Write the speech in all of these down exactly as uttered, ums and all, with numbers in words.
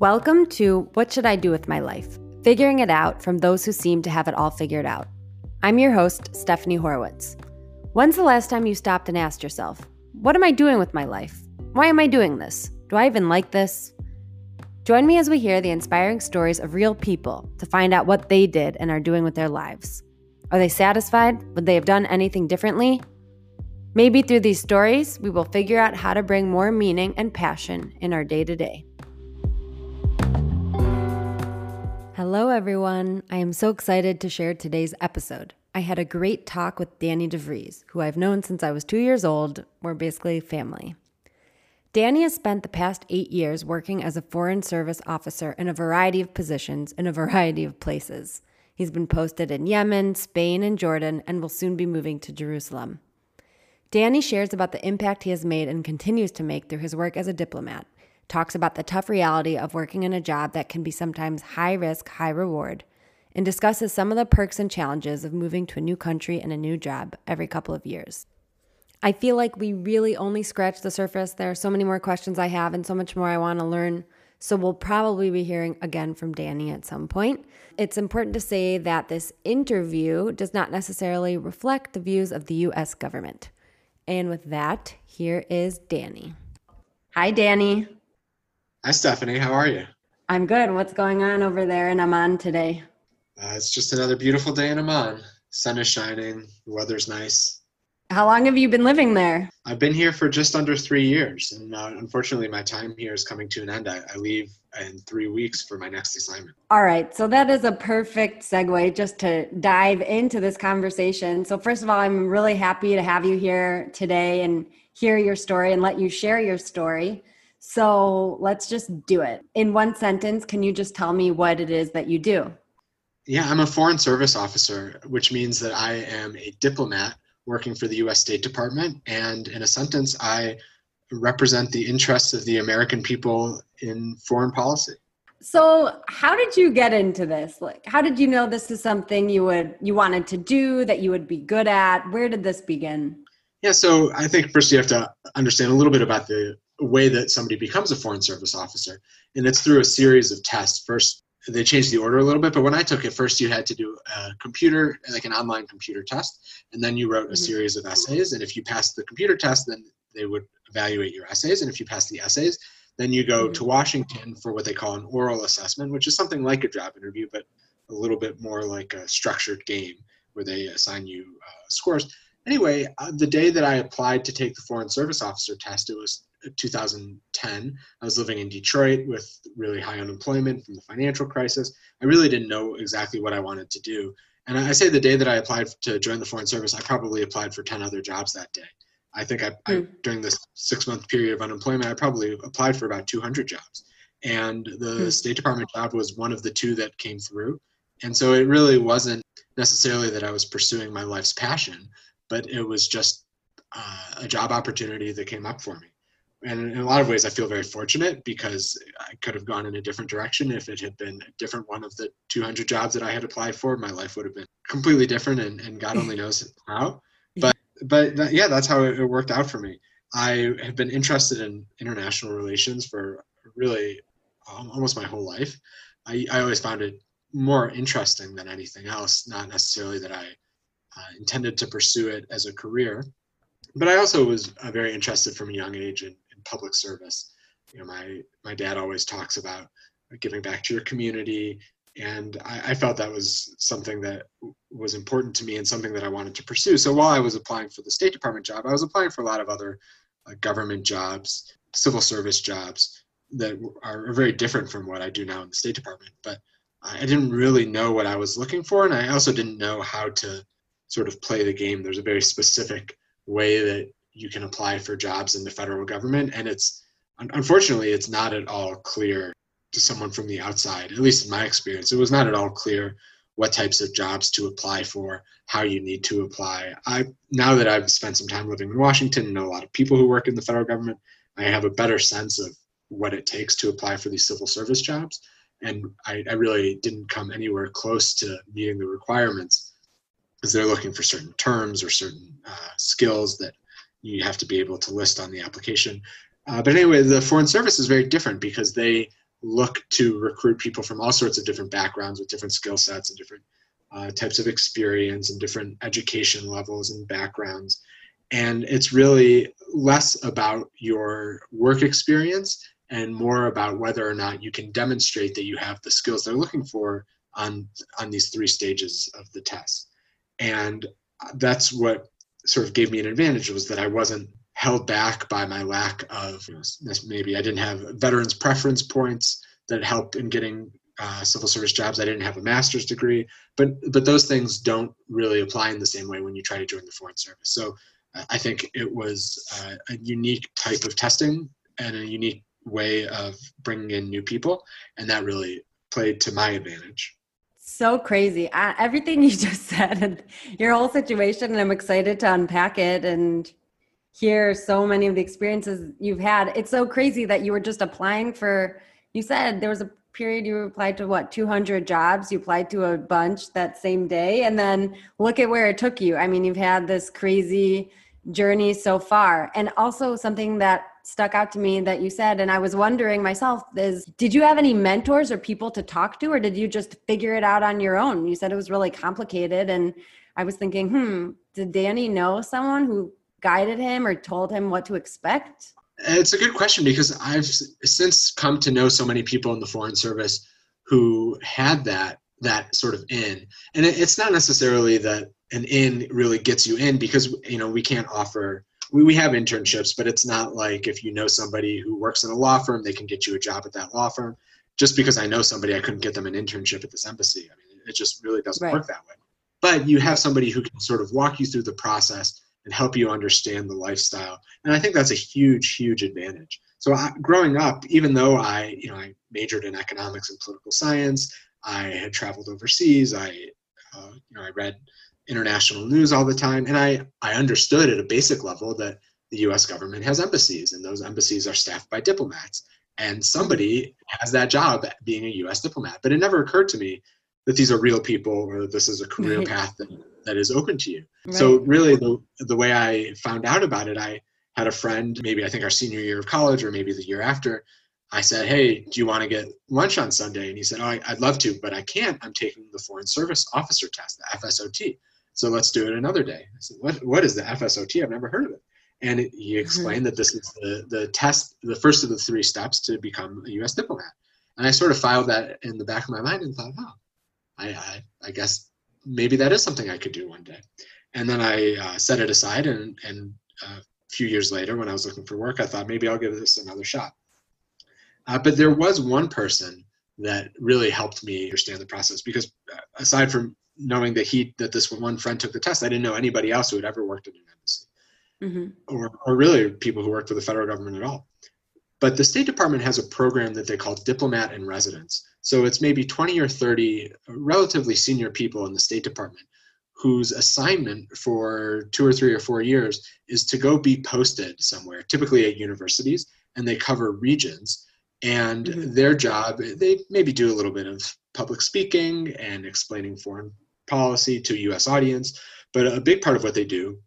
Welcome to What Should I Do With My Life? Figuring It Out from Those Who Seem to Have It All Figured Out. I'm your host, Stephanie Horowitz. When's the last time you stopped and asked yourself, what am I doing with my life? Why am I doing this? Do I even like this? Join me as we hear the inspiring stories of real people to find out what they did and are doing with their lives. Are they satisfied? Would they have done anything differently? Maybe through these stories, we will figure out how to bring more meaning and passion in our day-to-day. Hello, everyone. I am so excited to share today's episode. I had a great talk with Danny DeVries, who I've known since I was two years old. We're basically family. Danny has spent the past eight years working as a Foreign Service Officer in a variety of positions in a variety of places. He's been posted in Yemen, Spain, and Jordan, and will soon be moving to Jerusalem. Danny shares about the impact he has made and continues to make through his work as a diplomat, talks about the tough reality of working in a job that can be sometimes high risk, high reward, and discusses some of the perks and challenges of moving to a new country and a new job every couple of years. I feel like we really only scratched the surface. There are so many more questions I have and so much more I want to learn, so we'll probably be hearing again from Danny at some point. It's important to say that this interview does not necessarily reflect the views of the U S government. And with that, here is Danny. Hi, Danny. Hi, Stephanie. How are you? I'm good. What's going on over there in Amman today? Uh, it's just another beautiful day in Amman. Sun is shining. The weather's nice. How long have you been living there? I've been here for just under three years. And uh, unfortunately, my time here is coming to an end. I, I leave in three weeks for my next assignment. All right. So that is a perfect segue just to dive into this conversation. So first of all, I'm really happy to have you here today and hear your story and let you share your story. So let's just do it. In one sentence, can you just tell me what it is that you do? Yeah, I'm a Foreign Service Officer, which means that I am a diplomat working for the U S State Department. And in a sentence, I represent the interests of the American people in foreign policy. So how did you get into this? Like, how did you know this is something you would you wanted to do, that you would be good at? Where did this begin? Yeah, so I think first you have to understand a little bit about the way that somebody becomes a Foreign Service Officer. And it's through a series of tests. First, they changed the order a little bit, but when I took it, first you had to do a computer, like an online computer test, and then you wrote a series of essays. And if you passed the computer test, then they would evaluate your essays. And if you passed the essays, then you go to Washington for what they call an oral assessment, which is something like a job interview, but a little bit more like a structured game where they assign you uh, scores. Anyway, uh, the day that I applied to take the Foreign Service Officer test, it was two thousand ten. I was living in Detroit with really high unemployment from the financial crisis. I really didn't know exactly what I wanted to do. And I say the day that I applied to join the Foreign Service, I probably applied for ten other jobs that day. I think I, I during this six-month period of unemployment, I probably applied for about two hundred jobs. And the hmm. State Department job was one of the two that came through. And so it really wasn't necessarily that I was pursuing my life's passion, but it was just uh, a job opportunity that came up for me. And in a lot of ways, I feel very fortunate because I could have gone in a different direction. If it had been a different one of the two hundred jobs that I had applied for, my life would have been completely different, and, and God only knows how. But but that, yeah, that's how it worked out for me. I have been interested in international relations for really almost my whole life. I, I always found it more interesting than anything else, not necessarily that I uh, intended to pursue it as a career. But I also was uh, very interested from a young age in public service. You know, my my dad always talks about giving back to your community, and I, I felt that was something that was important to me and something that I wanted to pursue. So while I was applying for the State Department job, I was applying for a lot of other uh, government jobs, civil service jobs that are very different from what I do now in the State Department. But I didn't really know what I was looking for, and I also didn't know how to sort of play the game. There's a very specific way that you can apply for jobs in the federal government. And it's, unfortunately, it's not at all clear to someone from the outside, at least in my experience. It was not at all clear what types of jobs to apply for, how you need to apply. I now that I've spent some time living in Washington and know a lot of people who work in the federal government, I have a better sense of what it takes to apply for these civil service jobs. And I, I really didn't come anywhere close to meeting the requirements because they're looking for certain terms or certain uh, skills that you have to be able to list on the application. Uh, but anyway, the Foreign Service is very different because they look to recruit people from all sorts of different backgrounds with different skill sets and different uh, types of experience and different education levels and backgrounds. And it's really less about your work experience and more about whether or not you can demonstrate that you have the skills they're looking for on, on these three stages of the test. And that's what sort of gave me an advantage, was that I wasn't held back by my lack of, you know, maybe I didn't have veterans preference points that helped in getting uh, civil service jobs. I didn't have a master's degree, but, but those things don't really apply in the same way when you try to join the Foreign Service. So I think it was uh, a unique type of testing and a unique way of bringing in new people, and that really played to my advantage. So crazy. Uh, everything you just said and your whole situation, and I'm excited to unpack it and hear so many of the experiences you've had. It's so crazy that you were just applying for, you said there was a period you applied to what, two hundred jobs, you applied to a bunch that same day, and then look at where it took you. I mean, you've had this crazy journey so far. And also something that stuck out to me that you said, and I was wondering myself, is did you have any mentors or people to talk to, or did you just figure it out on your own? You said it was really complicated, and I was thinking, hmm, did Danny know someone who guided him or told him what to expect? It's a good question, because I've since come to know so many people in the Foreign Service who had that that sort of in. And it, it's not necessarily that an in really gets you in, because, you know, we can't offer, we, we have internships, but it's not like if you know somebody who works in a law firm, they can get you a job at that law firm. Just because I know somebody, I couldn't get them an internship at this embassy. I mean, it just really doesn't right. work that way. But you have somebody who can sort of walk you through the process and help you understand the lifestyle. And I think that's a huge, huge advantage. So I, growing up, even though I, you know, I majored in economics and political science, I had traveled overseas, I, uh, you know, I read international news all the time, and I, I understood at a basic level that the U S government has embassies, and those embassies are staffed by diplomats, and somebody has that job being a U S diplomat. But it never occurred to me that these are real people, or this is a career right. path that, that is open to you. Right. So really the, the way I found out about it, I had a friend, maybe I think our senior year of college, or maybe the year after, I said, hey, do you want to get lunch on Sunday? And he said, oh, I'd love to, but I can't. I'm taking the Foreign Service Officer test, the F S O T. So let's do it another day. I said, what, what is the F S O T? I've never heard of it. And it, he explained mm-hmm. that this is the, the test, the first of the three steps to become a U S diplomat. And I sort of filed that in the back of my mind and thought, oh, I, I, I guess maybe that is something I could do one day. And then I uh, set it aside. And, and a few years later, when I was looking for work, I thought maybe I'll give this another shot. Uh, but there was one person that really helped me understand the process, because aside from knowing that he, that this one friend took the test, I didn't know anybody else who had ever worked in an embassy mm-hmm. or, or really people who worked for the federal government at all. But the State Department has a program that they call Diplomat in Residence. So it's maybe twenty or thirty relatively senior people in the State Department whose assignment for two or three or four years is to go be posted somewhere, typically at universities, and they cover regions. And mm-hmm. their job, they maybe do a little bit of public speaking and explaining foreign policy to a U S audience. But a big part of what they do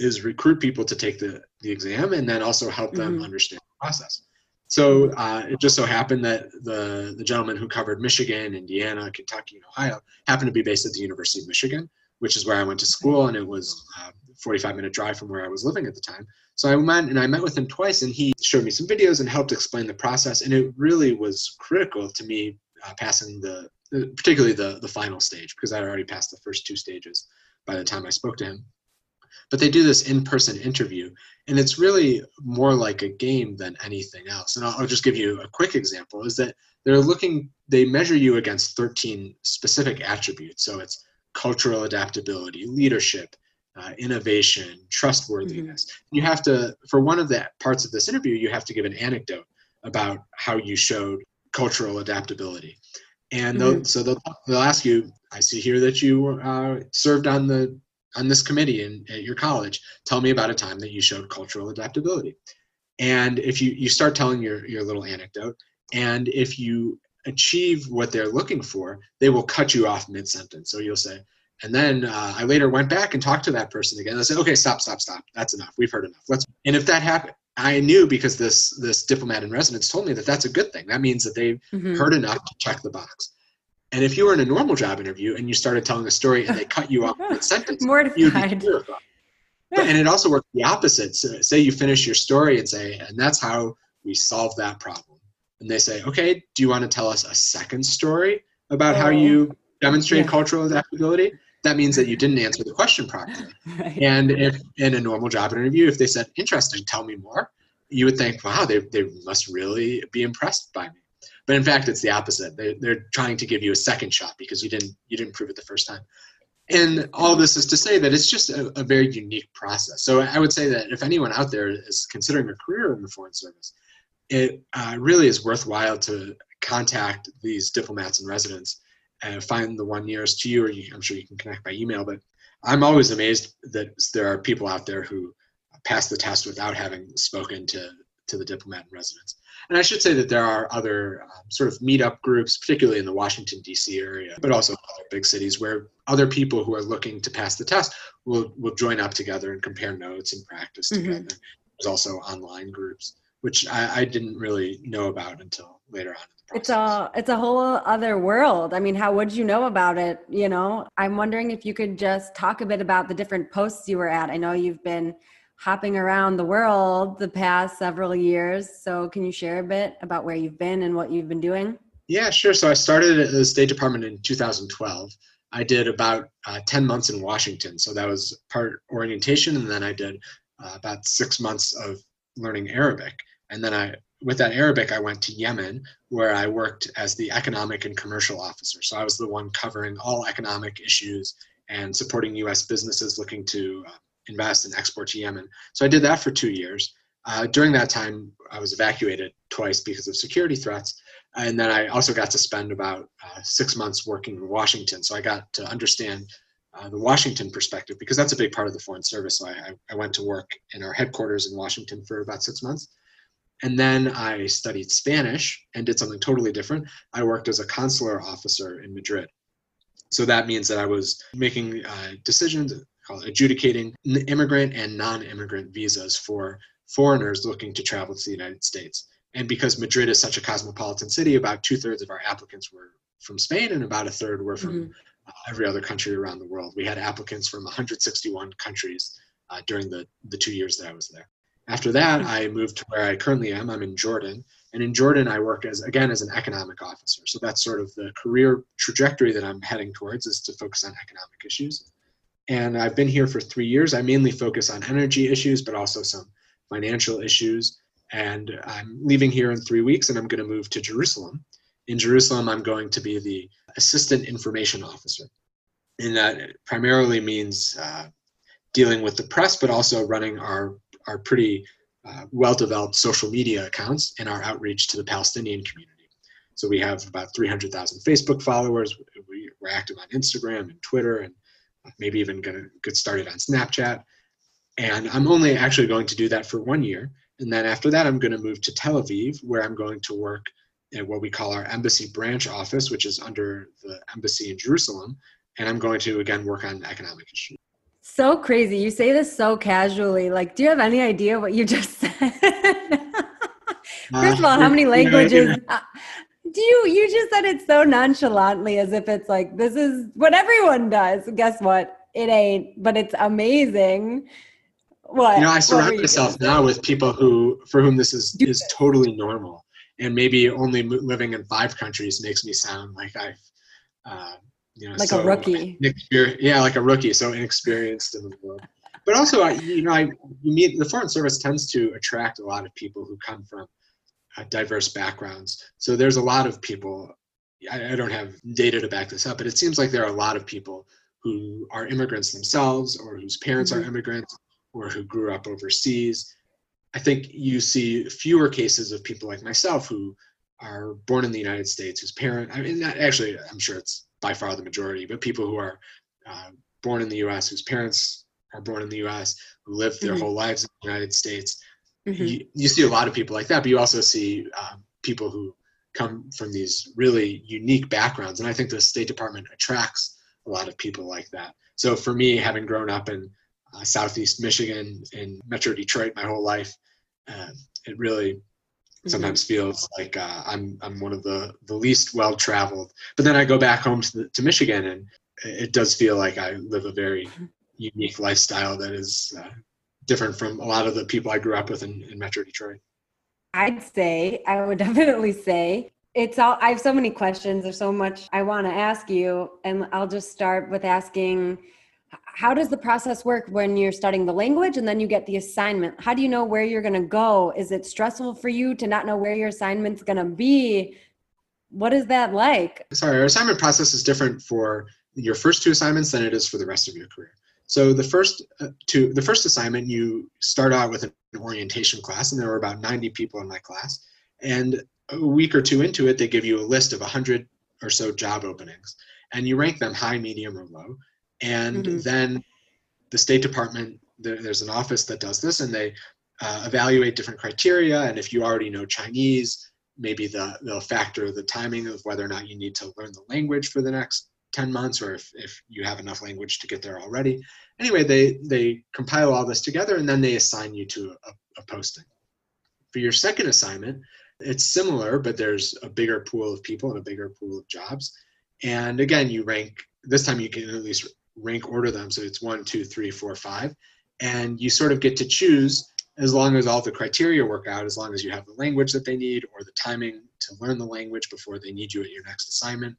is recruit people to take the, the exam, and then also help them mm-hmm. understand the process. So uh, it just so happened that the, the gentleman who covered Michigan, Indiana, Kentucky, and Ohio happened to be based at the University of Michigan, which is where I went to school, and it was a forty-five minute drive from where I was living at the time. So I went and I met with him twice, and he showed me some videos and helped explain the process, and it really was critical to me uh, passing the, particularly the, the final stage, because I had already passed the first two stages by the time I spoke to him. But they do this in-person interview, and it's really more like a game than anything else. And I'll, I'll just give you a quick example, is that they're looking, they measure you against thirteen specific attributes. So it's cultural adaptability, leadership, uh, innovation, trustworthiness. Mm-hmm. You have to, for one of the parts of this interview, you have to give an anecdote about how you showed cultural adaptability. And mm-hmm. they'll, so they'll, they'll ask you, I see here that you uh, served on the on this committee in, at your college, tell me about a time that you showed cultural adaptability. And if you, you start telling your, your little anecdote, and if you achieve what they're looking for, they will cut you off mid-sentence. So you'll say, and then uh, I later went back and talked to that person again. I said, okay, stop, stop, stop. That's enough. We've heard enough. Let's. And if that happened, I knew, because this this diplomat in residence told me, that that's a good thing. That means that they've mm-hmm. heard enough to check the box. And if you were in a normal job interview and you started telling a story and they cut you off mid-sentence, you'd be terrified. And it also works the opposite. So say you finish your story and say, and that's how we solve that problem. And they say, okay, do you want to tell us a second story about how you demonstrate yeah. cultural adaptability? That means that you didn't answer the question properly. Right. And if in a normal job interview, if they said, interesting, tell me more, you would think, wow, they, they must really be impressed by me. But in fact, it's the opposite. They, they're trying to give you a second shot because you didn't you didn't prove it the first time. And all this is to say that it's just a, a very unique process. So I would say that if anyone out there is considering a career in the Foreign Service, it uh, really is worthwhile to contact these diplomats in residence and find the one nearest to you, or you, I'm sure you can connect by email. But I'm always amazed that there are people out there who pass the test without having spoken to, to the diplomat in residence. And I should say that there are other um, sort of meetup groups, particularly in the Washington, D C area, but also other big cities, where other people who are looking to pass the test will, will join up together and compare notes and practice together. Mm-hmm. There's also online groups, which I, I didn't really know about until later on in the process. It's a, it's a whole other world. I mean, how would you know about it? You know, I'm wondering if you could just talk a bit about the different posts you were at. I know you've been hopping around the world the past several years. So can you share a bit about where you've been and what you've been doing? Yeah, sure. So I started at the State Department in two thousand twelve. I did about uh, ten months in Washington. So that was part orientation. And then I did uh, about six months of learning Arabic. And then I, with that Arabic, I went to Yemen, where I worked as the economic and commercial officer. So I was the one covering all economic issues and supporting U S businesses looking to uh, invest and export to Yemen. So I did that for two years. Uh, during that time, I was evacuated twice because of security threats. And then I also got to spend about uh, six months working in Washington. So I got to understand uh, the Washington perspective, because that's a big part of the Foreign Service. So I, I went to work in our headquarters in Washington for about six months. And then I studied Spanish and did something totally different. I worked as a consular officer in Madrid. So that means that I was making uh, decisions, adjudicating immigrant and non-immigrant visas for foreigners looking to travel to the United States. And because Madrid is such a cosmopolitan city, about two-thirds of our applicants were from Spain and about a third were from mm-hmm. uh, every other country around the world. We had applicants from one hundred sixty-one countries uh, during the, the two years that I was there. After that, I moved to where I currently am. I'm in Jordan. And in Jordan, I work as, again, as an economic officer. So that's sort of the career trajectory that I'm heading towards, is to focus on economic issues. And I've been here for three years. I mainly focus on energy issues, but also some financial issues. And I'm leaving here in three weeks, and I'm going to move to Jerusalem. In Jerusalem, I'm going to be the assistant information officer. And that primarily means uh, dealing with the press, but also running our Are pretty uh, well-developed social media accounts and our outreach to the Palestinian community. So we have about three hundred thousand Facebook followers. We, we're active on Instagram and Twitter, and maybe even going to get started on Snapchat. And I'm only actually going to do that for one year. And then after that, I'm going to move to Tel Aviv, where I'm going to work at what we call our embassy branch office, which is under the embassy in Jerusalem. And I'm going to, again, work on economic issues. So crazy. You say this so casually. Like, do you have any idea what you just said? First of all, how many languages? Do you, you just said it so nonchalantly, as if it's like, this is what everyone does. Guess what? It ain't, but it's amazing. What? You know, I surround myself now with people who, for whom this is, is totally normal. And maybe only living in five countries makes me sound like I've, uh, You know, like so a rookie. Yeah, like a rookie, so inexperienced in the world. But also, you know, I, you meet, the Foreign Service tends to attract a lot of people who come from uh, diverse backgrounds. So there's a lot of people, I, I don't have data to back this up, but it seems like there are a lot of people who are immigrants themselves, or whose parents mm-hmm. are immigrants, or who grew up overseas. I think you see fewer cases of people like myself who are born in the United States, whose parent, I mean, not, actually, I'm sure it's by far the majority, but people who are uh, born in the U S, whose parents are born in the U S, who live their mm-hmm. whole lives in the United States. Mm-hmm. You, you see a lot of people like that, but you also see um, people who come from these really unique backgrounds. And I think the State Department attracts a lot of people like that. So for me, having grown up in uh, Southeast Michigan, in Metro Detroit my whole life, And it really sometimes feels like uh, I'm I'm one of the, the least well-traveled. But then I go back home to, the, to Michigan, and it does feel like I live a very unique lifestyle that is uh, different from a lot of the people I grew up with in, in Metro Detroit. I'd say, I would definitely say, it's all, I have so many questions. There's so much I want to ask you. And I'll just start with asking, how does the process work when you're studying the language and then you get the assignment? How do you know where you're going to go? Is it stressful for you to not know where your assignment's going to be? What is that like? Sorry, our assignment process is different for your first two assignments than it is for the rest of your career. So the first two, the first assignment, you start out with an orientation class, and there were about ninety people in my class. And a week or two into it, they give you a list of one hundred or so job openings, and you rank them high, medium, or low. And mm-hmm. then the State Department, there, there's an office that does this, and they uh, evaluate different criteria. And if you already know Chinese, maybe the, they'll factor the timing of whether or not you need to learn the language for the next ten months, or if, if you have enough language to get there already. Anyway, they, they compile all this together, and then they assign you to a, a posting. For your second assignment, it's similar, but there's a bigger pool of people and a bigger pool of jobs. And again, you rank, this time you can at least rank order them. So it's one, two, three, four, five. And you sort of get to choose, as long as all the criteria work out, as long as you have the language that they need or the timing to learn the language before they need you at your next assignment.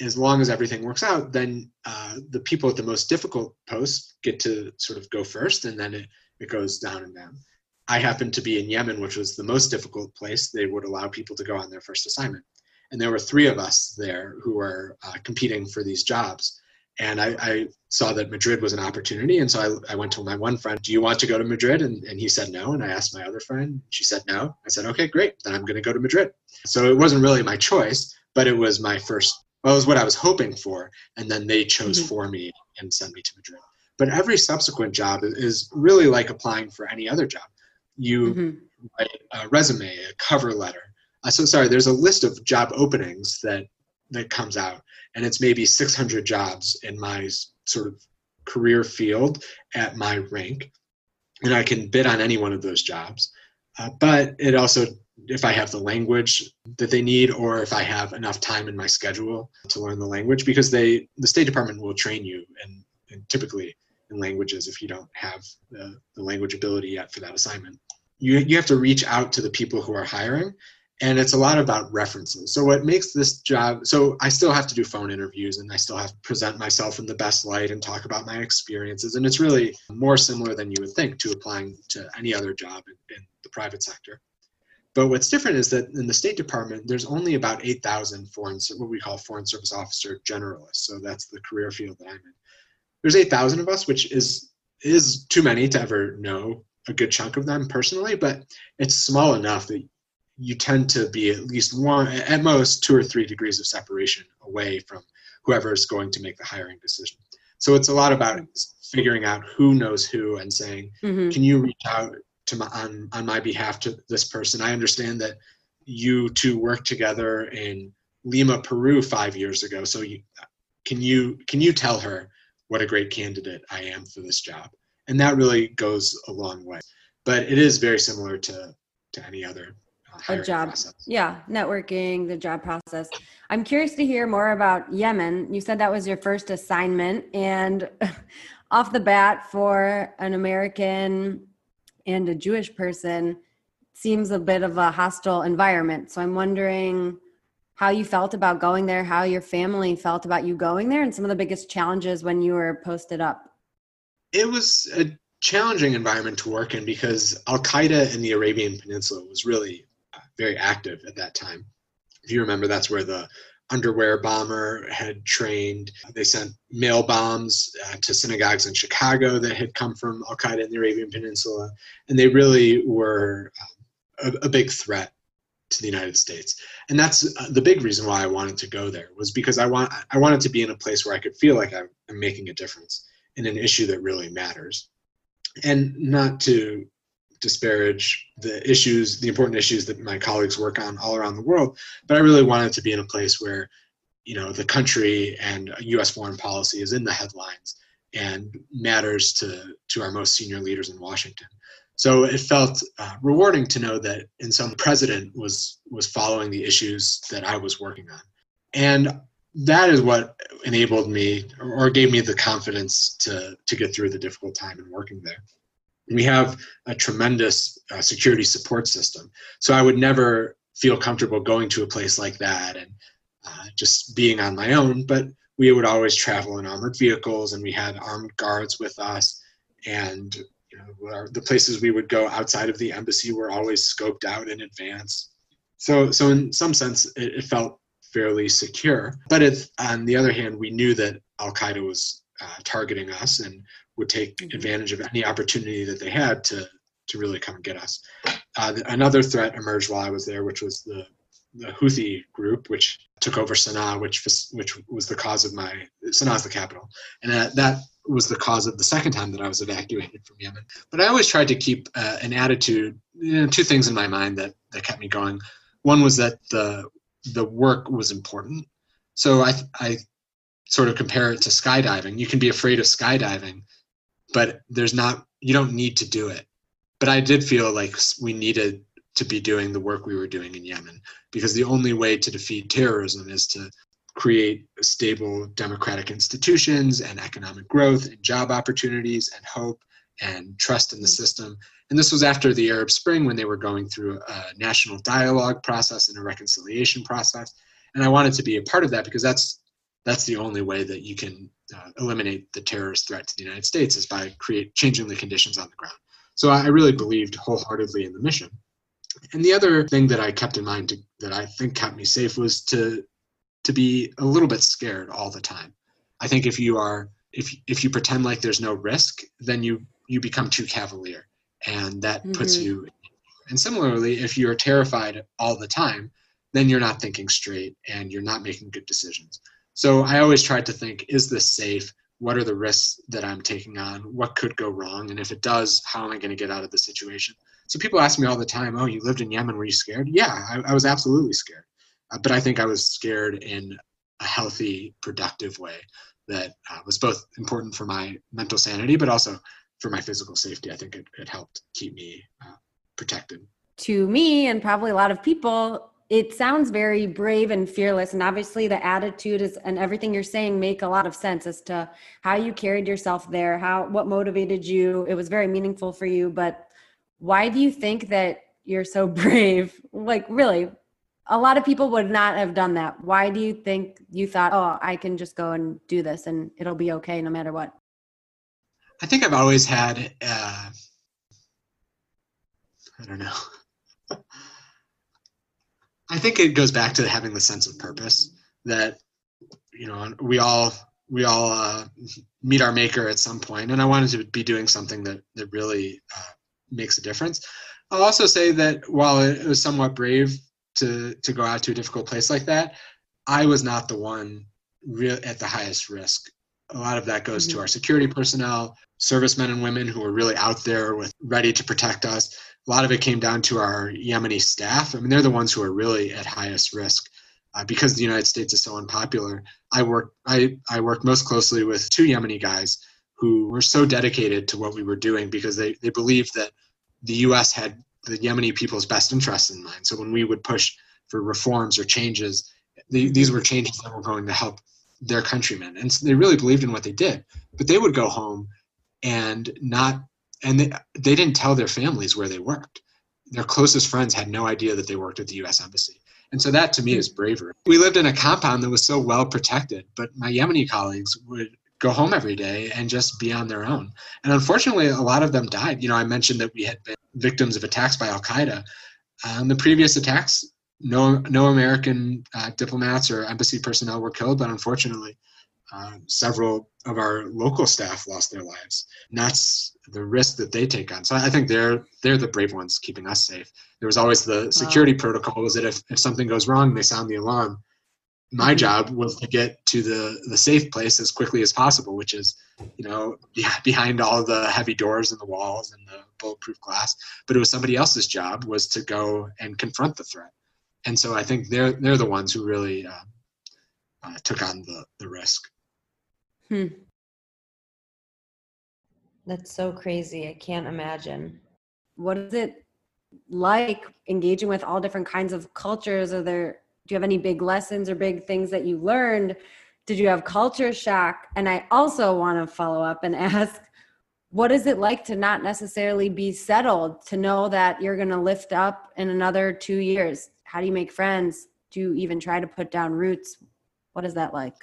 As long as everything works out, then uh, the people at the most difficult posts get to sort of go first, and then it, it goes down and down. I happened to be in Yemen, which was the most difficult place they would allow people to go on their first assignment. And there were three of us there who were uh, competing for these jobs. And I, I saw that Madrid was an opportunity. And so I, I went to my one friend, do you want to go to Madrid? And, and he said no. And I asked my other friend, she said no. I said, okay, great, then I'm gonna go to Madrid. So it wasn't really my choice, but it was my first Well, it was what I was hoping for, and then they chose mm-hmm. for me and sent me to Madrid. But every subsequent job is really like applying for any other job. You mm-hmm. write a resume, a cover letter. Uh, so sorry, there's a list of job openings that, that comes out, and it's maybe six hundred jobs in my sort of career field at my rank, and I can bid on any one of those jobs. Uh, but it also, if I have the language that they need, or if I have enough time in my schedule to learn the language, because they, the State Department will train you and, and typically in languages if you don't have the, the language ability yet for that assignment. You, you have to reach out to the people who are hiring, and it's a lot about references. So what makes this job, so I still have to do phone interviews, and I still have to present myself in the best light and talk about my experiences. And it's really more similar than you would think to applying to any other job in, in the private sector. But what's different is that in the State Department, there's only about eight thousand foreign, what we call Foreign Service Officer generalists. So that's the career field that I'm in. There's eight thousand of us, which is is too many to ever know a good chunk of them personally, but it's small enough that you tend to be at least one, at most two or three degrees of separation away from whoever is going to make the hiring decision. So it's a lot about figuring out who knows who and saying, mm-hmm. can you reach out to my, on, on my behalf to this person? I understand that you two worked together in Lima, Peru five years ago. So you, can you can you tell her what a great candidate I am for this job? And that really goes a long way. But it is very similar to, to any other uh, hiring job process. Yeah, networking, the job process. I'm curious to hear more about Yemen. You said that was your first assignment. And off the bat, for an American and a Jewish person, seems a bit of a hostile environment. So I'm wondering how you felt about going there, how your family felt about you going there, and some of the biggest challenges when you were posted up. It was a challenging environment to work in because Al-Qaeda in the Arabian Peninsula was really very active at that time. If you remember, that's where the underwear bomber had trained. They sent mail bombs uh, to synagogues in Chicago that had come from Al-Qaeda in the Arabian Peninsula. And they really were um, a, a big threat to the United States. And that's uh, the big reason why I wanted to go there, was because I want I wanted to be in a place where I could feel like I'm making a difference in an issue that really matters. And not to disparage the issues, the important issues that my colleagues work on all around the world, but I really wanted to be in a place where, you know, the country and U S foreign policy is in the headlines and matters to, to our most senior leaders in Washington. So it felt uh, rewarding to know that in some president was, was following the issues that I was working on. And that is what enabled me or gave me the confidence to, to get through the difficult time in working there. We have a tremendous uh, security support system. So I would never feel comfortable going to a place like that and uh, just being on my own, but we would always travel in armored vehicles, and we had armed guards with us. And you know, our, the places we would go outside of the embassy were always scoped out in advance. So, so in some sense, it, it felt fairly secure. But it's, on the other hand, we knew that Al-Qaeda was uh, targeting us and would take advantage of any opportunity that they had to, to really come get us. Uh, the, another threat emerged while I was there, which was the, the Houthi group, which took over Sana'a, which which was the cause of my, Sana'a's the capital. And that, that was the cause of the second time that I was evacuated from Yemen. But I always tried to keep uh, an attitude, you know, two things in my mind that, that kept me going. One was that the the work was important. So I I sort of compare it to skydiving. You can be afraid of skydiving, but there's not, you don't need to do it. But I did feel like we needed to be doing the work we were doing in Yemen, because the only way to defeat terrorism is to create stable democratic institutions and economic growth and job opportunities and hope and trust in the system. And this was after the Arab Spring, when they were going through a national dialogue process and a reconciliation process. And I wanted to be a part of that, because that's that's the only way that you can uh, eliminate the terrorist threat to the United States, is by create, changing the conditions on the ground. So I really believed wholeheartedly in the mission. And the other thing that I kept in mind to, that I think kept me safe was to to be a little bit scared all the time. I think if you are, if if you pretend like there's no risk, then you you become too cavalier, and that mm-hmm. puts you. And similarly, if you're terrified all the time, then you're not thinking straight and you're not making good decisions. So I always tried to think, is this safe? What are the risks that I'm taking on? What could go wrong? And if it does, how am I going to get out of the situation? So people ask me all the time, oh, you lived in Yemen, were you scared? Yeah, I, I was absolutely scared. Uh, but I think I was scared in a healthy, productive way that uh, was both important for my mental sanity, but also for my physical safety. I think it, it helped keep me uh, protected. To me, and probably a lot of people, it sounds very brave and fearless. And obviously the attitude is, and everything you're saying make a lot of sense as to how you carried yourself there, how, what motivated you. It was very meaningful for you, but why do you think that you're so brave? Like, really, a lot of people would not have done that. Why do you think you thought, oh, I can just go and do this and it'll be okay no matter what? I think I've always had, uh, I don't know. I think it goes back to having the sense of purpose that, you know, we all, we all uh, meet our maker at some point. And I wanted to be doing something that, that really uh, makes a difference. I'll also say that while it was somewhat brave to to go out to a difficult place like that, I was not the one real at the highest risk. A lot of that goes mm-hmm. to our security personnel, servicemen and women who were really out there with ready to protect us. A lot of it came down to our Yemeni staff. I mean, they're the ones who are really at highest risk uh, because the United States is so unpopular. I work I I work most closely with two Yemeni guys who were so dedicated to what we were doing because they, they believed that the U S had the Yemeni people's best interests in mind. So when we would push for reforms or changes, they, these were changes that were going to help their countrymen. And so they really believed in what they did. But they would go home and not, and they, they didn't tell their families where they worked. Their closest friends had no idea that they worked at the U S Embassy. And so that to me is bravery. We lived in a compound that was so well protected, but my Yemeni colleagues would go home every day and just be on their own. And unfortunately, a lot of them died. You know, I mentioned that we had been victims of attacks by Al-Qaeda. Um, the previous attacks, no no American uh, diplomats or embassy personnel were killed, but unfortunately, uh, several of our local staff lost their lives. And that's the risk that they take on. So I think they're they're the brave ones keeping us safe. There was always the security wow. protocol was that if, if something goes wrong, they sound the alarm. My job was to get to the, the safe place as quickly as possible, which is, you know, behind all the heavy doors and the walls and the bulletproof glass. But it was somebody else's job was to go and confront the threat. And so I think they're they're the ones who really uh, uh, took on the, the risk. Hmm. That's so crazy. I can't imagine. What is it like engaging with all different kinds of cultures? Are there, do you have any big lessons or big things that you learned? Did you have culture shock? And I also want to follow up and ask, what is it like to not necessarily be settled, to know that you're going to lift up in another two years? How do you make friends? Do you even try to put down roots? What is that like?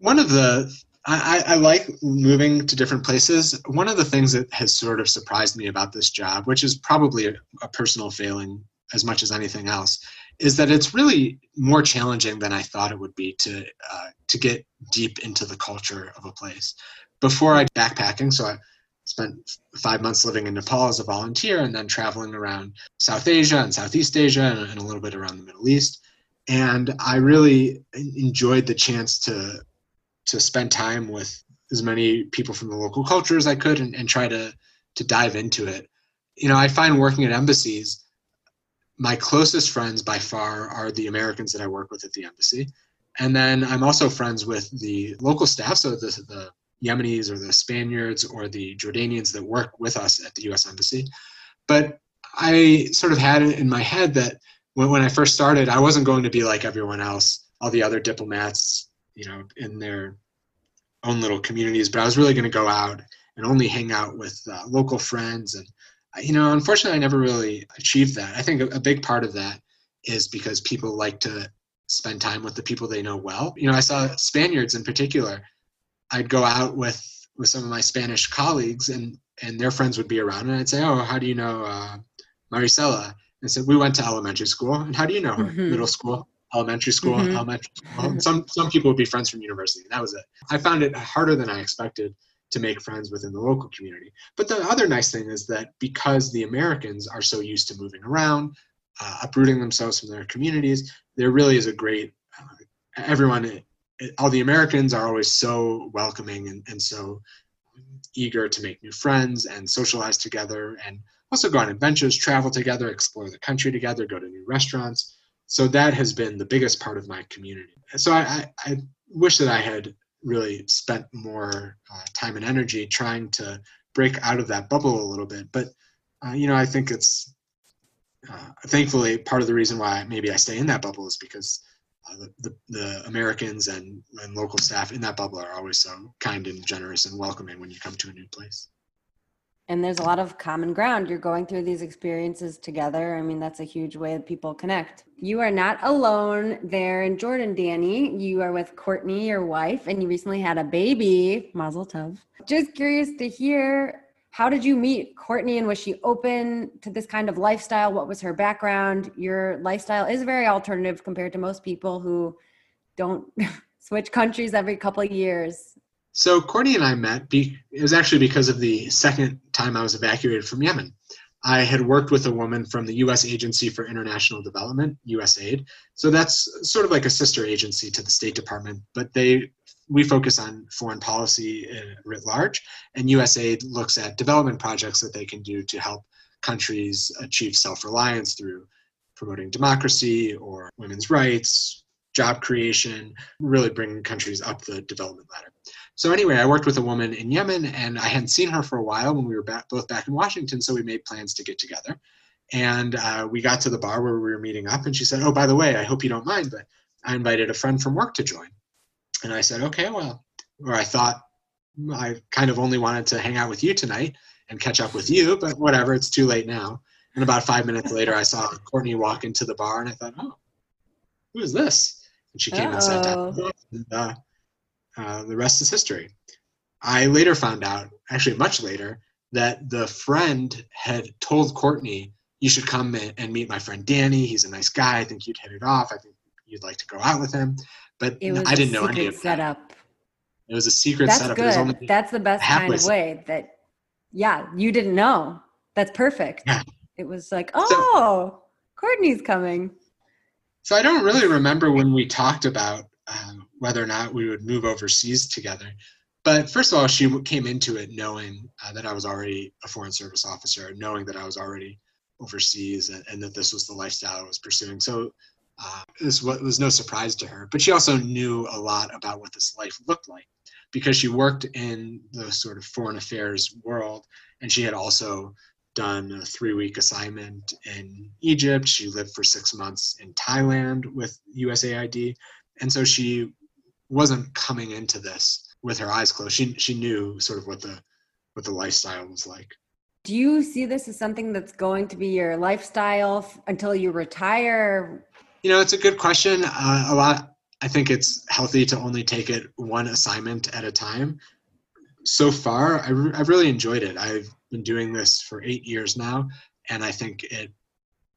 One of the, I, I like moving to different places. One of the things that has sort of surprised me about this job, which is probably a, a personal failing as much as anything else, is that it's really more challenging than I thought it would be to uh, to get deep into the culture of a place. Before I backpacking, so I spent five months living in Nepal as a volunteer and then traveling around South Asia and Southeast Asia and, and a little bit around the Middle East. And I really enjoyed the chance to to spend time with as many people from the local culture as I could and, and try to to dive into it. You know, I find working at embassies, my closest friends by far are the Americans that I work with at the embassy. And then I'm also friends with the local staff, so the, the Yemenis or the Spaniards or the Jordanians that work with us at the U S Embassy. But I sort of had it in my head that when, when I first started, I wasn't going to be like everyone else, all the other diplomats, you know, in their own little communities, but I was really going to go out and only hang out with uh, local friends. And you know, unfortunately, I never really achieved that. I think a big part of that is because people like to spend time with the people they know well. You know, I saw Spaniards in particular. I'd go out with, with some of my Spanish colleagues, and, and their friends would be around, and I'd say, oh, how do you know uh, Marisela? And so we went to elementary school, and how do you know her? Mm-hmm. Middle school, elementary school, mm-hmm. elementary school. And some, some people would be friends from university, and that was it. I found it harder than I expected to make friends within the local community. But the other nice thing is that because the Americans are so used to moving around, uh, uprooting themselves from their communities, there really is a great, uh, everyone, all the Americans are always so welcoming and, and so eager to make new friends and socialize together and also go on adventures, travel together, explore the country together, go to new restaurants. So that has been the biggest part of my community. So I, I, I wish that I had really spent more uh, time and energy trying to break out of that bubble a little bit. But, uh, you know, I think it's, uh, thankfully, part of the reason why maybe I stay in that bubble is because uh, the, the, the Americans and, and local staff in that bubble are always so kind and generous and welcoming when you come to a new place. And there's a lot of common ground. You're going through these experiences together. I mean, that's a huge way that people connect. You are not alone there in Jordan, Danny. You are with Courtney, your wife, and you recently had a baby. Mazel tov. Just curious to hear, how did you meet Courtney, and was she open to this kind of lifestyle? What was her background? Your lifestyle is very alternative compared to most people who don't switch countries every couple of years. So Courtney and I met, be, it was actually because of the second time I was evacuated from Yemen. I had worked with a woman from the U S Agency for International Development, U S A I D. So that's sort of like a sister agency to the State Department, but they we focus on foreign policy writ large, and U S A I D looks at development projects that they can do to help countries achieve self-reliance through promoting democracy or women's rights, job creation, really bringing countries up the development ladder. So anyway, I worked with a woman in Yemen, and I hadn't seen her for a while when we were back, both back in Washington, so we made plans to get together. And uh, we got to the bar where we were meeting up, and she said, oh, by the way, I hope you don't mind, but I invited a friend from work to join. And I said, okay, well, or I thought I kind of only wanted to hang out with you tonight and catch up with you, but whatever, it's too late now. And about five minutes later, I saw Courtney walk into the bar, and I thought, oh, who is this? And she came Uh-oh. and sat down, and uh, uh, the rest is history. I later found out, actually much later, that the friend had told Courtney, you should come and meet my friend Danny. He's a nice guy. I think you'd hit it off. I think you'd like to go out with him. But it was I didn't know any of that. Setup. It was a secret That's setup. Good. It was only That's the best kind of way that, yeah, you didn't know. That's perfect. Yeah. It was like, oh, so, Courtney's coming. So I don't really remember when we talked about uh, whether or not we would move overseas together. But first of all, she came into it knowing uh, that I was already a Foreign Service Officer, knowing that I was already overseas and, and that this was the lifestyle I was pursuing. So uh, this was no surprise to her. But she also knew a lot about what this life looked like. because she worked in the sort of foreign affairs world, and she had also done a three-week assignment in Egypt. She lived for six months in Thailand with U S A I D, and so she wasn't coming into this with her eyes closed. She she knew sort of what the what the lifestyle was like. Do you see this as something that's going to be your lifestyle f- until you retire? You know, it's a good question. Uh, a lot. I think it's healthy to only take it one assignment at a time. So far, I re- I've really enjoyed it. I've been doing this for eight years now, and I think it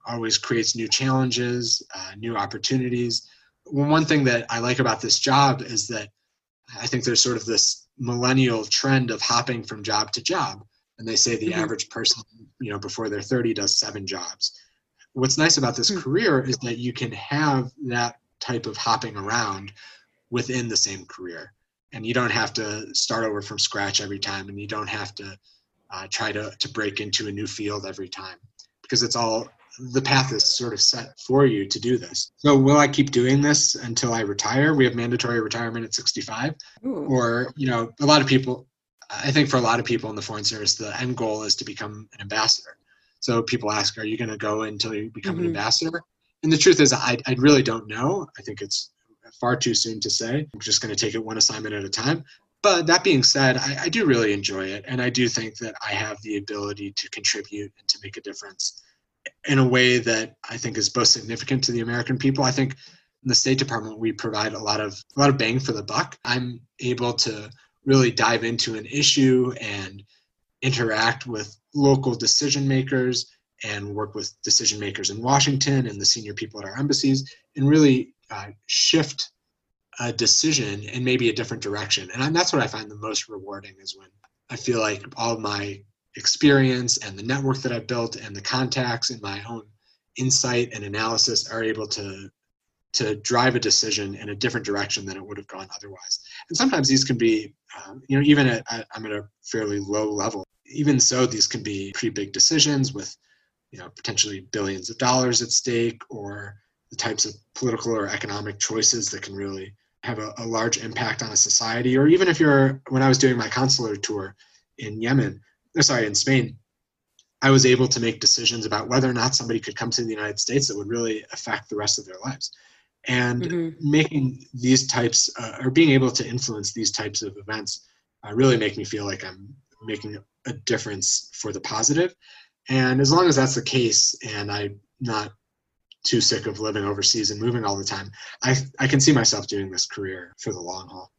always creates new challenges, uh, new opportunities. One thing that I like about this job is that I think there's sort of this millennial trend of hopping from job to job. And they say the mm-hmm. average person, you know, before they're thirty does seven jobs. What's nice about this mm-hmm. career is that you can have that type of hopping around within the same career. And you don't have to start over from scratch every time. And you don't have to uh, try to, to break into a new field every time, because it's all, the path is sort of set for you to do this. So will I keep doing this until I retire? We have mandatory retirement at sixty-five. Ooh. Or, you know, a lot of people, I think for a lot of people in the Foreign Service, the end goal is to become an ambassador. So people ask, are you going to go until you become mm-hmm. an ambassador? And the truth is, I, I really don't know. I think it's far too soon to say. I'm just going to take it one assignment at a time. But that being said, I, I do really enjoy it. And I do think that I have the ability to contribute and to make a difference in a way that I think is both significant to the American people. I think in the State Department, we provide a lot of a lot of bang for the buck. I'm able to really dive into an issue and interact with local decision makers and work with decision makers in Washington and the senior people at our embassies, and really uh, shift a decision in maybe a different direction. And that's what I find the most rewarding, is when I feel like all my experience and the network that I've built and the contacts and my own insight and analysis are able to to drive a decision in a different direction than it would have gone otherwise. And sometimes these can be, um, you know, even at, I'm at a fairly low level. Even so, these can be pretty big decisions with, you know, potentially billions of dollars at stake, or the types of political or economic choices that can really have a, a large impact on a society. Or even if you're, when I was doing my consular tour in Yemen, sorry, in Spain, I was able to make decisions about whether or not somebody could come to the United States that would really affect the rest of their lives. And mm-hmm. making these types, uh, or being able to influence these types of events, uh, really make me feel like I'm making a difference for the positive. And as long as that's the case, and I'm not too sick of living overseas and moving all the time, I I can see myself doing this career for the long haul.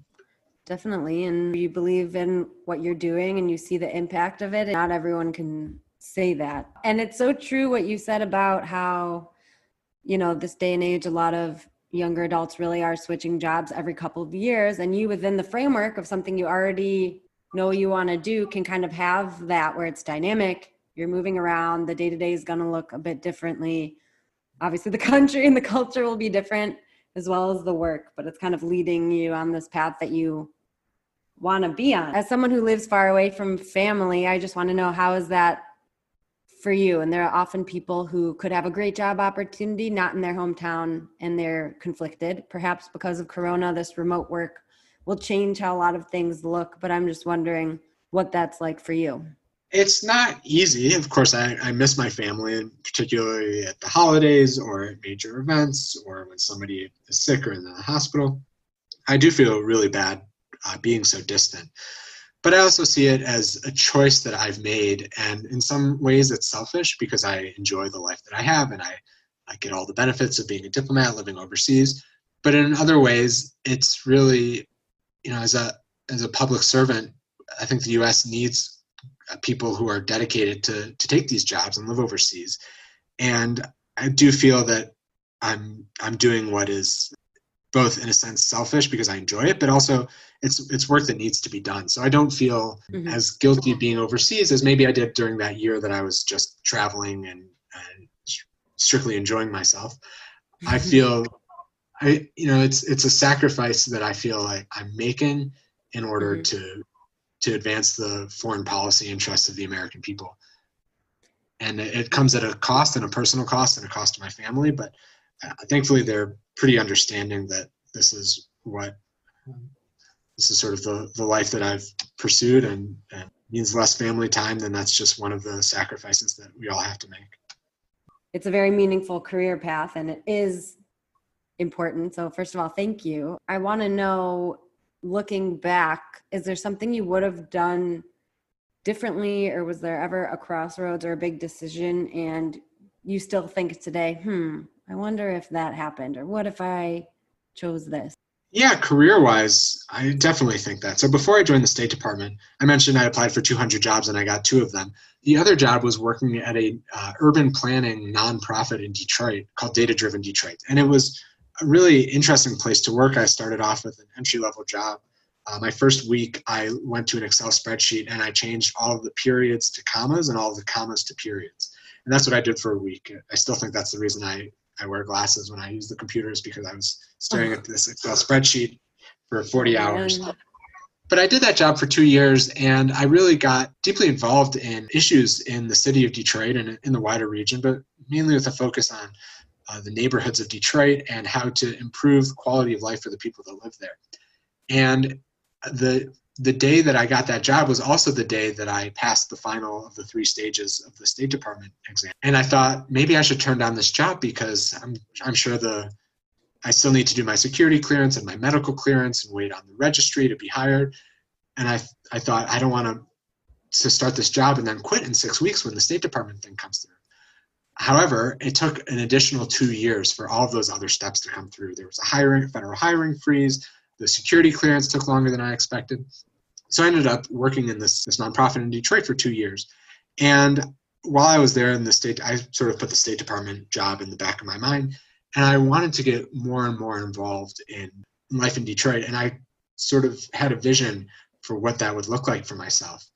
Definitely. And you believe in what you're doing and you see the impact of it. And not everyone can say that. And it's so true what you said about how, you know, this day and age, a lot of younger adults really are switching jobs every couple of years. And you, within the framework of something you already know you want to do, can kind of have that where it's dynamic. You're moving around. The day-to-day is going to look a bit differently. Obviously, the country and the culture will be different, as well as the work, but it's kind of leading you on this path that you want to be on. As someone who lives far away from family, I just want to know, how is that for you? And there are often people who could have a great job opportunity not in their hometown, and they're conflicted. Perhaps because of Corona, this remote work will change how a lot of things look, but I'm just wondering what that's like for you. It's not easy. Of course, I, I miss my family, particularly at the holidays or at major events or when somebody is sick or in the hospital. I do feel really bad uh, being so distant. But I also see it as a choice that I've made. And in some ways, it's selfish because I enjoy the life that I have and I, I get all the benefits of being a diplomat living overseas. But in other ways, it's really, you know, as a as a public servant, I think the U S needs people who are dedicated to to take these jobs and live overseas. And I do feel that I'm I'm doing what is both in a sense selfish because I enjoy it, but also it's it's work that needs to be done. So I don't feel mm-hmm. as guilty being overseas as maybe I did during that year that I was just traveling and, and strictly enjoying myself. I feel I you know it's it's a sacrifice that I feel like I'm making in order mm-hmm. to to advance the foreign policy interests of the American people. And it comes at a cost, and a personal cost, and a cost to my family, but uh, thankfully they're pretty understanding that this is what this is sort of the, the life that I've pursued, and, and means less family time, then that's just one of the sacrifices that we all have to make. It's a very meaningful career path, and it is important. So first of all, thank you. I want to know, looking back, is there something you would have done differently, or was there ever a crossroads or a big decision and you still think today, hmm, I wonder if that happened, or what if I chose this? Yeah, career-wise, I definitely think that. So before I joined the State Department, I mentioned I applied for two hundred jobs and I got two of them. The other job was working at a uh, urban planning nonprofit in Detroit called Data-Driven Detroit. And it was a really interesting place to work. I started off with an entry-level job. Uh, my first week, I went to an Excel spreadsheet and I changed all of the periods to commas and all of the commas to periods. And that's what I did for a week. I still think that's the reason I I wear glasses when I use the computers, because I was staring at this Excel spreadsheet for forty hours. But I did that job for two years, and I really got deeply involved in issues in the city of Detroit and in the wider region, but mainly with a focus on uh, the neighborhoods of Detroit and how to improve quality of life for the people that live there. And the the day that I got that job was also the day that I passed the final of the three stages of the State Department exam. And I thought, maybe I should turn down this job, because I'm I'm sure the I still need to do my security clearance and my medical clearance and wait on the registry to be hired. And I I thought, I don't want to to start this job and then quit in six weeks when the State Department thing comes through. However, it took an additional two years for all of those other steps to come through. There was a hiring federal hiring freeze. The security clearance took longer than I expected. So I ended up working in this, this nonprofit in Detroit for two years. And while I was there in the state, I sort of put the State Department job in the back of my mind. And I wanted to get more and more involved in life in Detroit. And I sort of had a vision for what that would look like for myself.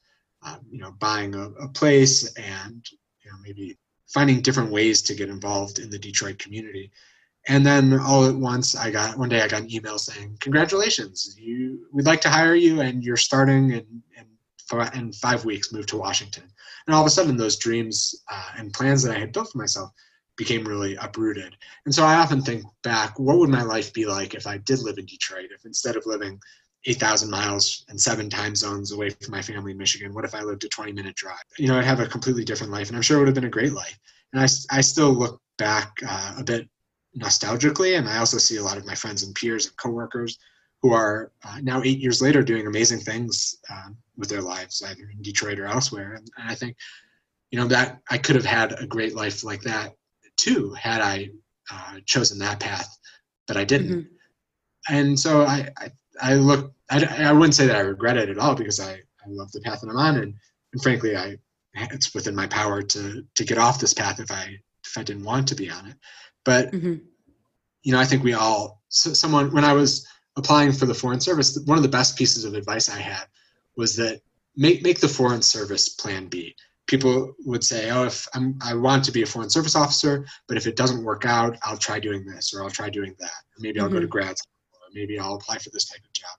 Um, you know, buying a, a place and, you know, maybe finding different ways to get involved in the Detroit community. And then all at once, I got one day I got an email saying, "Congratulations! You, we'd like to hire you, and you're starting in in, in five weeks. Move to Washington." And all of a sudden, those dreams uh, and plans that I had built for myself became really uprooted. And so I often think back, what would my life be like if I did live in Detroit? If instead of living eight thousand miles and seven time zones away from my family in Michigan, what if I lived a twenty minute drive? You know, I'd have a completely different life, and I'm sure it would have been a great life. And I I still look back uh, a bit nostalgically, and I also see a lot of my friends and peers and coworkers who are uh, now eight years later doing amazing things um, with their lives, either in Detroit or elsewhere. And, and I think, you know, that I could have had a great life like that too, had I uh, chosen that path, but I didn't. Mm-hmm. And so I, I, I look, I, I wouldn't say that I regret it at all, because I, I love the path that I'm on, and, and frankly, I it's within my power to to get off this path if I if I didn't want to be on it. But, mm-hmm. you know, I think we all, so someone, when I was applying for the Foreign Service, one of the best pieces of advice I had was that make make the Foreign Service plan B. People would say, oh, if I'm, I want to be a Foreign Service officer, but if it doesn't work out, I'll try doing this, or I'll try doing that. Or maybe mm-hmm. I'll go to grad school, or maybe I'll apply for this type of job.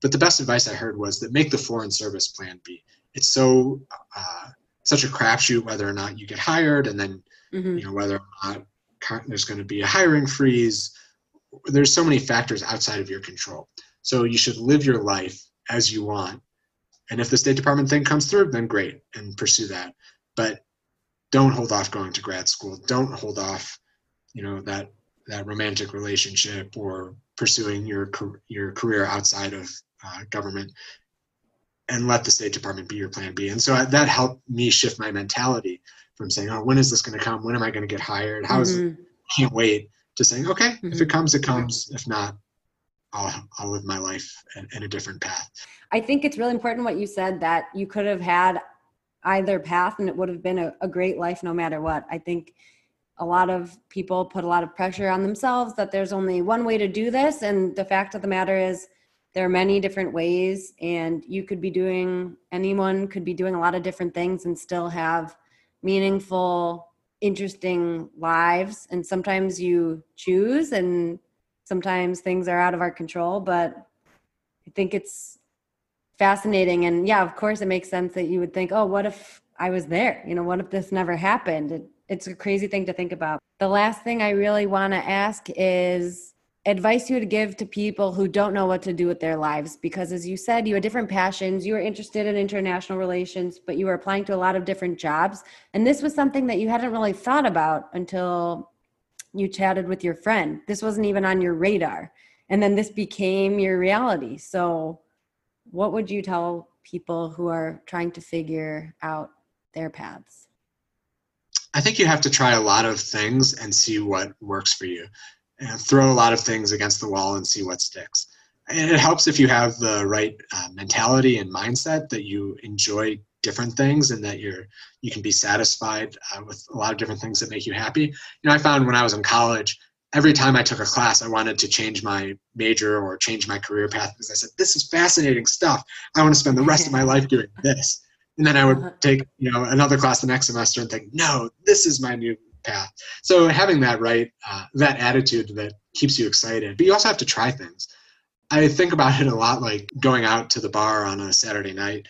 But the best advice I heard was that make the Foreign Service plan B. It's so, uh, such a crapshoot whether or not you get hired, and then, mm-hmm. you know, whether or not there's going to be a hiring freeze. There's so many factors outside of your control. So you should live your life as you want. And if the State Department thing comes through, then great, and pursue that. But don't hold off going to grad school. Don't hold off, you know, that that romantic relationship or pursuing your your career outside of uh, government, and let the State Department be your plan B. And so I, that helped me shift my mentality from saying, oh, when is this going to come? When am I going to get hired? How is mm-hmm. it? I can't wait, to saying, okay, mm-hmm. if it comes, it comes. If not, I'll, I'll live my life in, in a different path. I think it's really important what you said, that you could have had either path and it would have been a, a great life no matter what. I think a lot of people put a lot of pressure on themselves that there's only one way to do this. And the fact of the matter is, there are many different ways, and you could be doing, anyone could be doing a lot of different things and still have meaningful, interesting lives. And sometimes you choose, and sometimes things are out of our control, but I think it's fascinating. And yeah, of course it makes sense that you would think, oh, what if I was there? You know, what if this never happened? It, it's a crazy thing to think about. The last thing I really want to ask is, advice you would give to people who don't know what to do with their lives? Because as you said, you had different passions, you were interested in international relations, but you were applying to a lot of different jobs. And this was something that you hadn't really thought about until you chatted with your friend. This wasn't even on your radar. And then this became your reality. So what would you tell people who are trying to figure out their paths? I think you have to try a lot of things and see what works for you. And throw a lot of things against the wall and see what sticks. And it helps if you have the right uh, mentality and mindset that you enjoy different things and that you're you can be satisfied uh, with a lot of different things that make you happy. You know, I found when I was in college, every time I took a class, I wanted to change my major or change my career path because I said, this is fascinating stuff. I want to spend the rest of my life doing this. And then I would take, you know, another class the next semester and think, no, this is my new path. So having that right, uh, that attitude that keeps you excited, but you also have to try things. I think about it a lot, like going out to the bar on a Saturday night.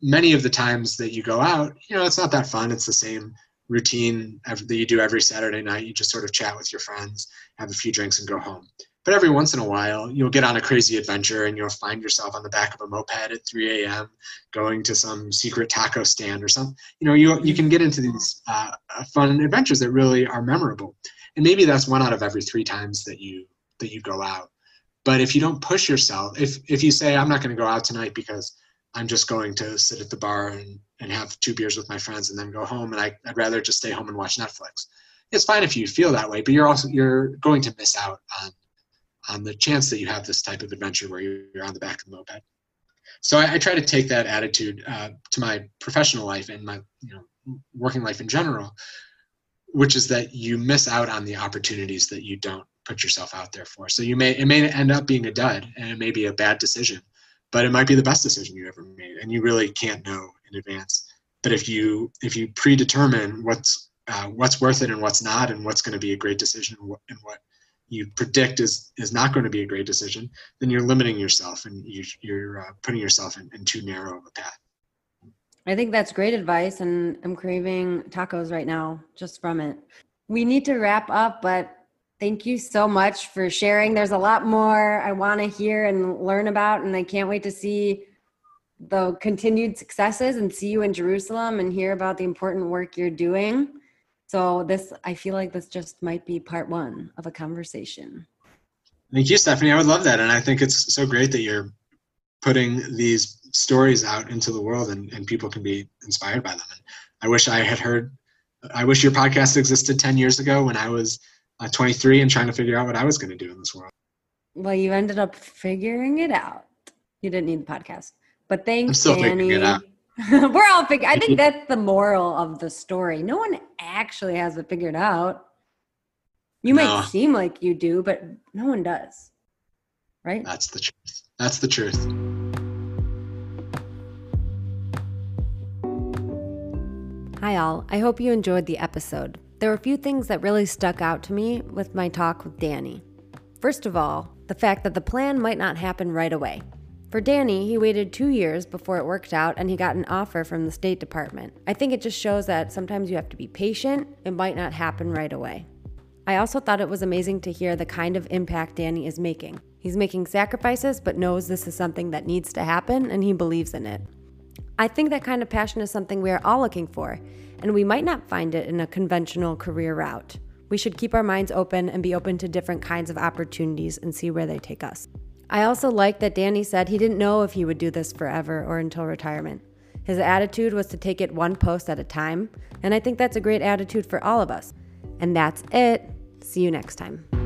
Many of the times that you go out, you know, it's not that fun. It's the same routine that you do every Saturday night. You just sort of chat with your friends, have a few drinks and go home. But every once in a while, you'll get on a crazy adventure and you'll find yourself on the back of a moped at three a.m. going to some secret taco stand or something. You know, you you can get into these uh, fun adventures that really are memorable. And maybe that's one out of every three times that you that you go out. But if you don't push yourself, if if you say, I'm not going to go out tonight because I'm just going to sit at the bar and, and have two beers with my friends and then go home, and I, I'd rather just stay home and watch Netflix. It's fine if you feel that way, but you're also you're going to miss out on on the chance that you have this type of adventure where you're on the back of the moped. So I, I try to take that attitude uh, to my professional life and my you know, working life in general, which is that you miss out on the opportunities that you don't put yourself out there for. So you may it may end up being a dud, and it may be a bad decision, but it might be the best decision you ever made, and you really can't know in advance. But if you if you predetermine what's uh, what's worth it and what's not, and what's going to be a great decision and what, and what you predict is, is not going to be a great decision, then you're limiting yourself and you, you're uh, putting yourself in, in too narrow of a path. I think that's great advice, and I'm craving tacos right now just from it. We need to wrap up, but thank you so much for sharing. There's a lot more I want to hear and learn about, and I can't wait to see the continued successes and see you in Jerusalem and hear about the important work you're doing. So this, I feel like this just might be part one of a conversation. Thank you, Stephanie. I would love that. And I think it's so great that you're putting these stories out into the world and, and people can be inspired by them. And I wish I had heard, I wish your podcast existed ten years ago when I was uh, twenty-three and trying to figure out what I was going to do in this world. Well, you ended up figuring it out. You didn't need the podcast, but thanks, I'm still Danny. Figuring it out. We're all fig- I think that's the moral of the story. No one actually has it figured out. You no. might seem like you do, but no one does. Right? That's the truth. That's the truth. Hi, all. I hope you enjoyed the episode. There were a few things that really stuck out to me with my talk with Danny. First of all, the fact that the plan might not happen right away. For Danny, he waited two years before it worked out and he got an offer from the State Department. I think it just shows that sometimes you have to be patient. It might not happen right away. I also thought it was amazing to hear the kind of impact Danny is making. He's making sacrifices but knows this is something that needs to happen and he believes in it. I think that kind of passion is something we are all looking for, and we might not find it in a conventional career route. We should keep our minds open and be open to different kinds of opportunities and see where they take us. I also liked that Danny said he didn't know if he would do this forever or until retirement. His attitude was to take it one post at a time, and I think that's a great attitude for all of us. And that's it. See you next time.